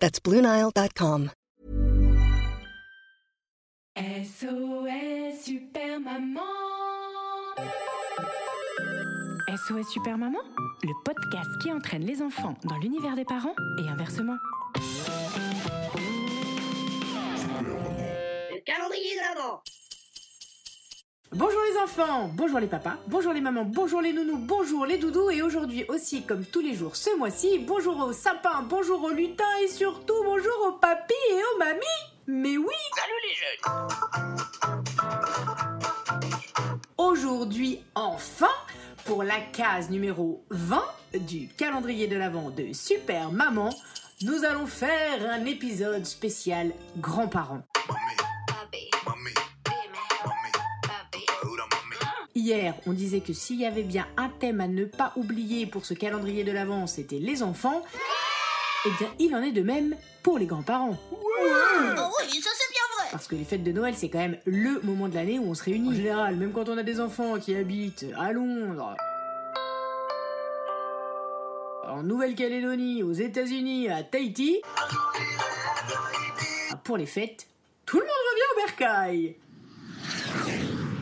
That's BlueNile.com. SOS super maman. SOS super maman, le podcast qui entraîne les enfants dans l'univers des parents et inversement. Le calendrier de l'avant. Bonjour les enfants, bonjour les papas, bonjour les mamans, bonjour les nounous, bonjour les doudous et aujourd'hui aussi comme tous les jours ce mois-ci, bonjour aux sapins, bonjour aux lutins et surtout bonjour aux papis et aux mamies. Mais oui! Salut les jeunes! Aujourd'hui enfin, pour la case numéro 20 du calendrier de l'Avent de Super Maman, nous allons faire un épisode spécial grands-parents. Hier, on disait que s'il y avait bien un thème à ne pas oublier pour ce calendrier de l'Avent, c'était les enfants. Eh bien, il en est de même pour les grands-parents. Ouais. Oh oui, ça c'est bien vrai. Parce que les fêtes de Noël, c'est quand même le moment de l'année où on se réunit. En général, même quand on a des enfants qui habitent à Londres, en Nouvelle-Calédonie, aux États-Unis, à Tahiti, pour les fêtes, tout le monde revient au bercail.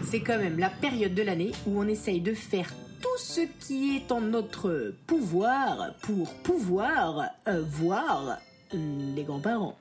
C'est quand même la période de l'année où on essaye de faire tout ce qui est en notre pouvoir pour pouvoir voir les grands-parents.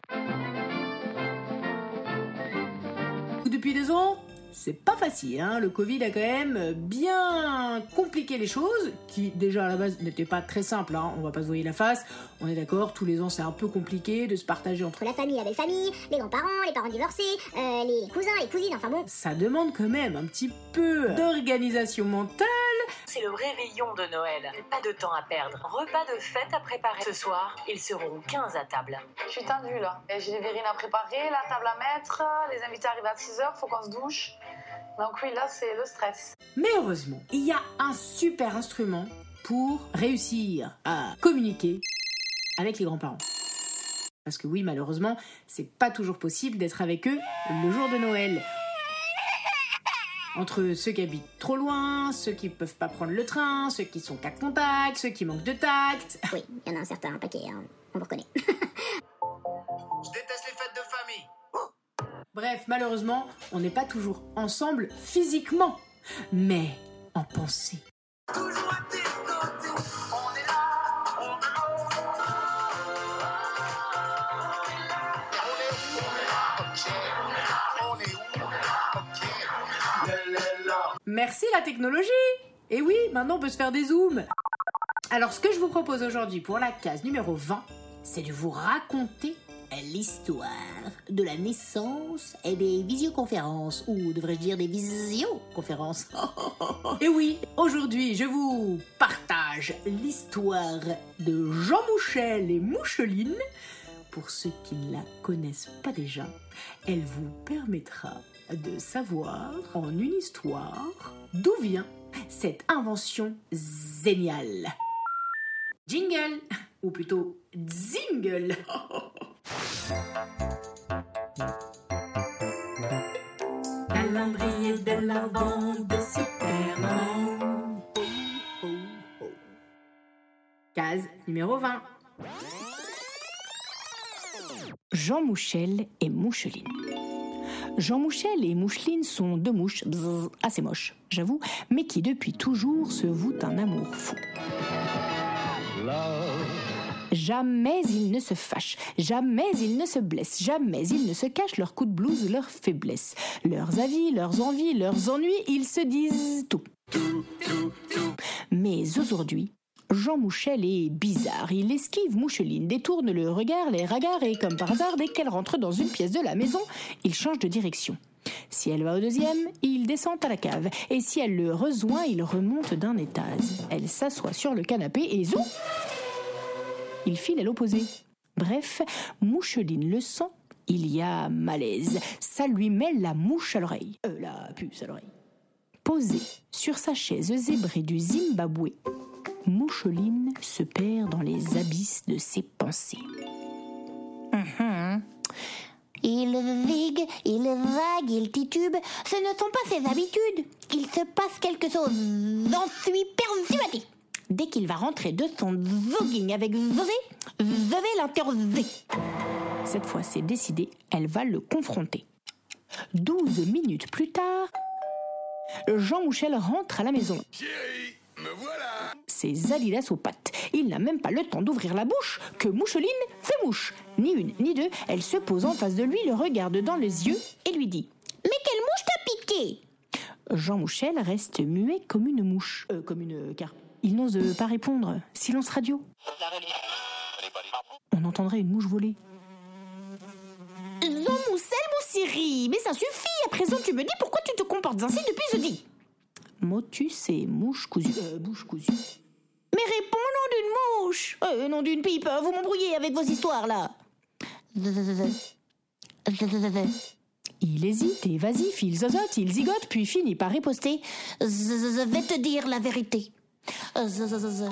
Depuis 2 ans, c'est pas facile, hein. Le Covid a quand même bien compliqué les choses, qui déjà à la base n'étaient pas très simples, hein. On va pas se voiler la face, on est d'accord, tous les ans c'est un peu compliqué de se partager entre la famille, la belle-famille, les grands-parents, les parents divorcés, les cousins, les cousines, enfin bon. Ça demande quand même un petit peu d'organisation mentale. C'est le réveillon de Noël. Pas de temps à perdre. Repas de fête à préparer. Ce soir, ils seront 15 à table. Je suis tendue là. J'ai les verrines à préparer, la table à mettre, les invités arrivent à 6h, faut qu'on se douche. Donc oui, là, c'est le stress. Mais heureusement, il y a un super instrument pour réussir à communiquer avec les grands-parents. Parce que oui, malheureusement, c'est pas toujours possible d'être avec eux le jour de Noël. Entre ceux qui habitent trop loin, ceux qui peuvent pas prendre le train, ceux qui sont qu'à contact, ceux qui manquent de tact... Oui, il y en a un certain paquet, hein. On vous reconnaît. Je déteste les fêtes de famille. Oh. Bref, malheureusement, on n'est pas toujours ensemble physiquement, mais en pensée. Toujours à tes côtés, on est là, on est là, on est là, on est là, Merci la technologie! Et oui, maintenant on peut se faire des zooms! Alors ce que je vous propose aujourd'hui pour la case numéro 20, c'est de vous raconter l'histoire de la naissance et des visioconférences, ou devrais-je dire des visioconférences. Et oui, aujourd'hui je vous partage l'histoire de Jean Mouchel et Moucheline. Pour ceux qui ne la connaissent pas déjà, elle vous permettra de savoir, en une histoire, d'où vient cette invention géniale. Jingle, ou plutôt zingle. Calendrier de l'Avent de Super Maman. Case numéro 20. Jean Mouchel et Moucheline. Jean Mouchel et Moucheline sont 2 mouches assez moches, j'avoue, mais qui depuis toujours se vouent un amour fou. Jamais ils ne se fâchent, jamais ils ne se blessent, jamais ils ne se cachent leurs coups de blues, leurs faiblesses, leurs avis, leurs envies, leurs ennuis, ils se disent tout. Mais aujourd'hui, Jean Mouchel est bizarre, il esquive Moucheline, détourne le regard, les regards et comme par hasard, dès qu'elle rentre dans une pièce de la maison, il change de direction. Si elle va au 2e, il descend à la cave et si elle le rejoint, il remonte d'un étage. Elle s'assoit sur le canapé et zoom, il file à l'opposé. Bref, Moucheline le sent Il y a malaise. Ça lui met la mouche à l'oreille. La puce à l'oreille. Posée sur sa chaise zébrée du Zimbabwe, Moucheline se perd dans les abysses de ses pensées. Il vigue, il vague, il titube. Ce ne sont pas ses habitudes. Il se passe quelque chose. J'en suis persuadée. Dès qu'il va rentrer de son zogging avec Zosé, je vais l'interroger. Cette fois, c'est décidé, elle va le confronter. 12 minutes plus tard, Jean Mouchel rentre à la maison. Chérie, me voilà. Ses adidas aux pattes. Il n'a même pas le temps d'ouvrir la bouche que Moucheline fait mouche. Ni une, ni deux, elle se pose en face de lui, le regarde dans les yeux et lui dit « Mais quelle mouche t'a piqué ?» Jean Mouchel reste muet comme une mouche. Comme une carpe. Il n'ose pas répondre. Silence radio. On entendrait une mouche voler. « Jean Mouchel, mon chéri, mais ça suffit, à présent tu me dis pourquoi tu te comportes ainsi depuis jeudi. » Motus et mouche cousue. Bouche cousue. Mais réponds nom d'une mouche. Nom d'une pipe, vous m'embrouillez avec vos histoires là. Il hésite, évasif, il zozote, il zigote, puis finit par riposter. Je vais te dire la vérité. Je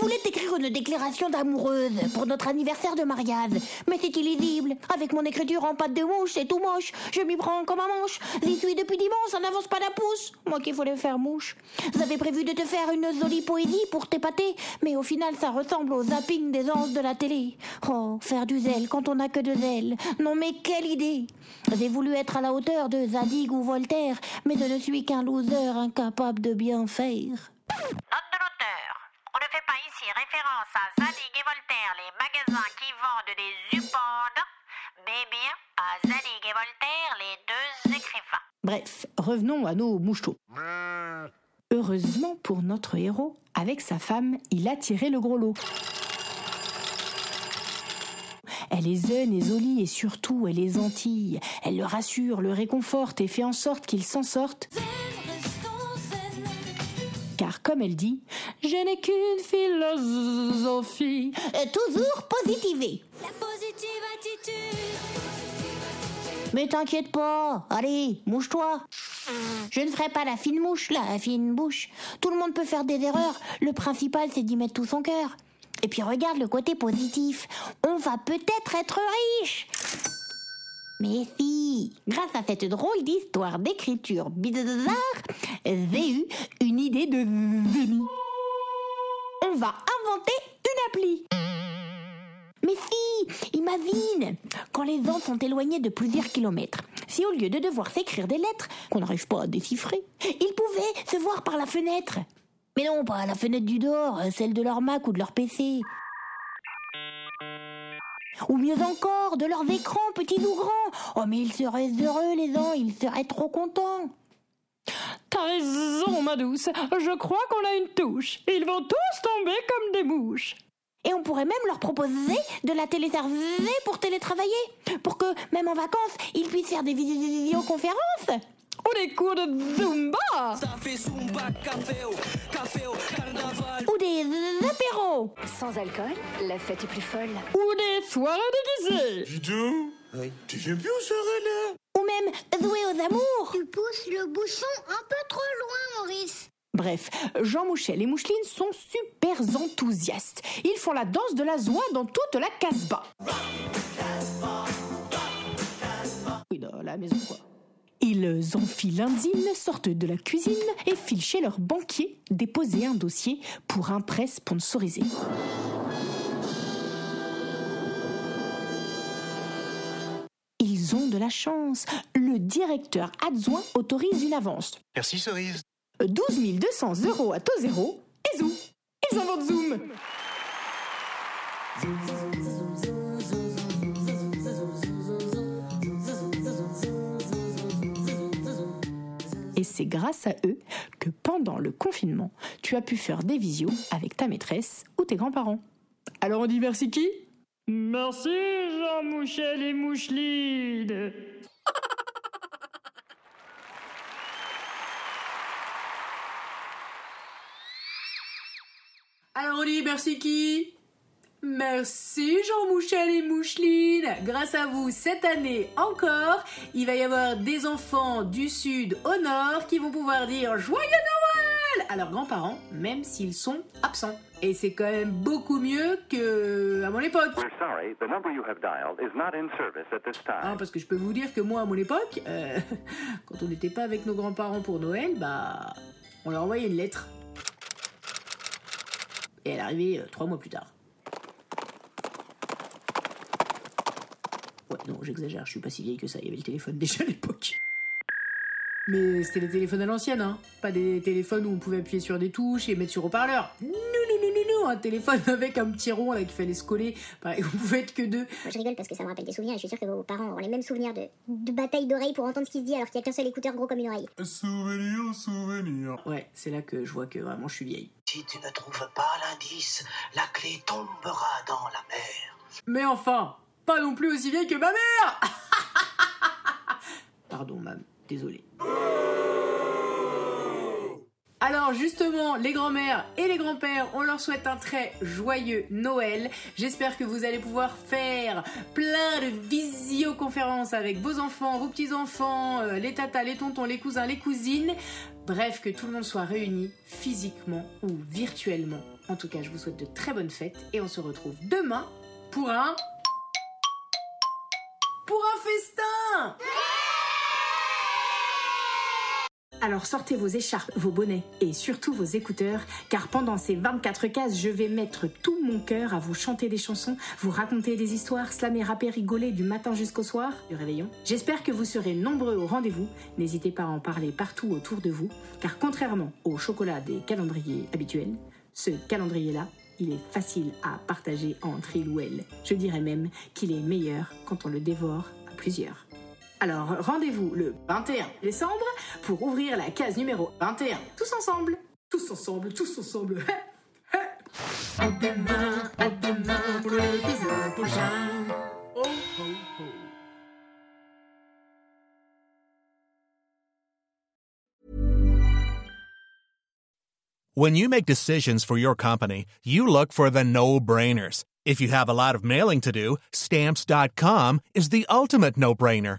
voulais t'écrire une déclaration d'amoureuse pour notre anniversaire de mariage, mais c'est illisible. Avec mon écriture en pâte de mouche, c'est tout moche. Je m'y prends comme un manche. J'y suis depuis dimanche, ça n'avance pas d'un pouce. Moi qu'il fallait faire mouche. J'avais prévu de te faire une jolie poésie pour t'épater, mais au final, ça ressemble au zapping des anges de la télé. Oh, faire du zèle quand on n'a que de zèle. Non mais quelle idée. J'ai voulu être à la hauteur de Zadig ou Voltaire, mais je ne suis qu'un loser incapable de bien faire. On ne fait pas ici référence à Zadig et Voltaire, les magasins qui vendent des zupandes, mais bien à Zadig et Voltaire, les deux écrivains. Bref, revenons à nos mouchetons. Heureusement pour notre héros, avec sa femme, il a tiré le gros lot. Elle est jeune et jolie et surtout, elle est gentille. Elle le rassure, le réconforte et fait en sorte qu'il s'en sorte. Car comme elle dit, je n'ai qu'une philosophie, toujours positivée. La positive attitude. Mais t'inquiète pas, allez, mouche-toi. Je ne ferai pas la fine mouche, la fine bouche. Tout le monde peut faire des erreurs, le principal c'est d'y mettre tout son cœur. Et puis regarde le côté positif, on va peut-être être riche. Mais si, grâce à cette drôle d'histoire d'écriture bizarre, j'ai eu une idée de génie. On va inventer une appli. Mais si, imagine, quand les gens sont éloignés de plusieurs kilomètres, si au lieu de devoir s'écrire des lettres, qu'on n'arrive pas à déchiffrer, ils pouvaient se voir par la fenêtre. Mais non, pas la fenêtre du dehors, celle de leur Mac ou de leur PC. Ou mieux encore, de leurs écrans, petits ou grands. Oh, mais ils seraient heureux, les gens, ils seraient trop contents. T'as raison, ma douce, je crois qu'on a une touche. Ils vont tous tomber comme des mouches. Et on pourrait même leur proposer de la téléserver pour télétravailler, pour que, même en vacances, ils puissent faire des vidéoconférences. Ou des cours de Zumba. Ça fait Zumba, caféo, carnaval. Ou des apéros. Sans alcool, la fête est plus folle. Ou des soirées déguisées. Dis donc, tu sais plus où serait là. Ou même jouer aux amours. Tu pousses le bouchon un peu trop loin, Maurice. Bref, Jean Mouchel et Moucheline sont super enthousiastes. Ils font la danse de la joie dans toute la casbah. Oui, dans la maison, quoi. Ils enfilent un dîne, sortent de la cuisine et filent chez leur banquier déposer un dossier pour un prêt sponsorisé. Ils ont de la chance. Le directeur adjoint autorise une avance. Merci, Cerise. 12 200 € à taux zéro et zou. Ils inventent Zoom. Et c'est grâce à eux que pendant le confinement, tu as pu faire des visios avec ta maîtresse ou tes grands-parents. Alors on dit merci qui ? Merci Jean Mouchel et Moucheline. Alors on dit merci qui? Merci Jean Mouchel et Moucheline. Grâce à vous, cette année encore, il va y avoir des enfants du sud au nord qui vont pouvoir dire Joyeux Noël à leurs grands-parents, même s'ils sont absents. Et c'est quand même beaucoup mieux que à mon époque. Ah, parce que je peux vous dire que moi, à mon époque, quand on n'était pas avec nos grands-parents pour Noël, bah, on leur envoyait une lettre. Et elle arrivait 3 mois plus tard. Ouais, non, j'exagère, je suis pas si vieille que ça, il y avait le téléphone déjà à l'époque. Mais c'était les téléphones à l'ancienne, hein. Pas des téléphones où on pouvait appuyer sur des touches et mettre sur haut-parleur. Non, non, non, non, non, un téléphone avec un petit rond là qu'il fallait se coller, pareil, on pouvait être que 2. Je rigole parce que ça me rappelle des souvenirs et je suis sûre que vos parents ont les mêmes souvenirs de bataille d'oreilles pour entendre ce qui se dit alors qu'il y a qu'un seul écouteur gros comme une oreille. Souvenir, souvenir. Ouais, c'est là que je vois que vraiment je suis vieille. Si tu ne trouves pas l'indice, la clé tombera dans la mer. Mais enfin, pas non plus aussi vieille que ma mère. Pardon, mam, désolée. Alors justement, les grands-mères et les grands-pères, on leur souhaite un très joyeux Noël. J'espère que vous allez pouvoir faire plein de visioconférences avec vos enfants, vos petits-enfants, les tatas, les tontons, les cousins, les cousines. Bref, que tout le monde soit réuni physiquement ou virtuellement. En tout cas, je vous souhaite de très bonnes fêtes et on se retrouve demain pour un festin! Alors sortez vos écharpes, vos bonnets et surtout vos écouteurs, car pendant ces 24 cases, je vais mettre tout mon cœur à vous chanter des chansons, vous raconter des histoires, slammer, rapper, rigoler du matin jusqu'au soir du réveillon. J'espère que vous serez nombreux au rendez-vous. N'hésitez pas à en parler partout autour de vous, car contrairement au chocolat des calendriers habituels, ce calendrier-là, il est facile à partager entre il ou elle. Je dirais même qu'il est meilleur quand on le dévore à plusieurs. Alors, rendez-vous le 21 décembre pour ouvrir la case numéro 21. Tous ensemble. Tous ensemble, tous ensemble. À demain pour le bisou pour Jean. Oh, oh, oh. When you make decisions for your company, you look for the no-brainers. If you have a lot of mailing to do, Stamps.com is the ultimate no-brainer.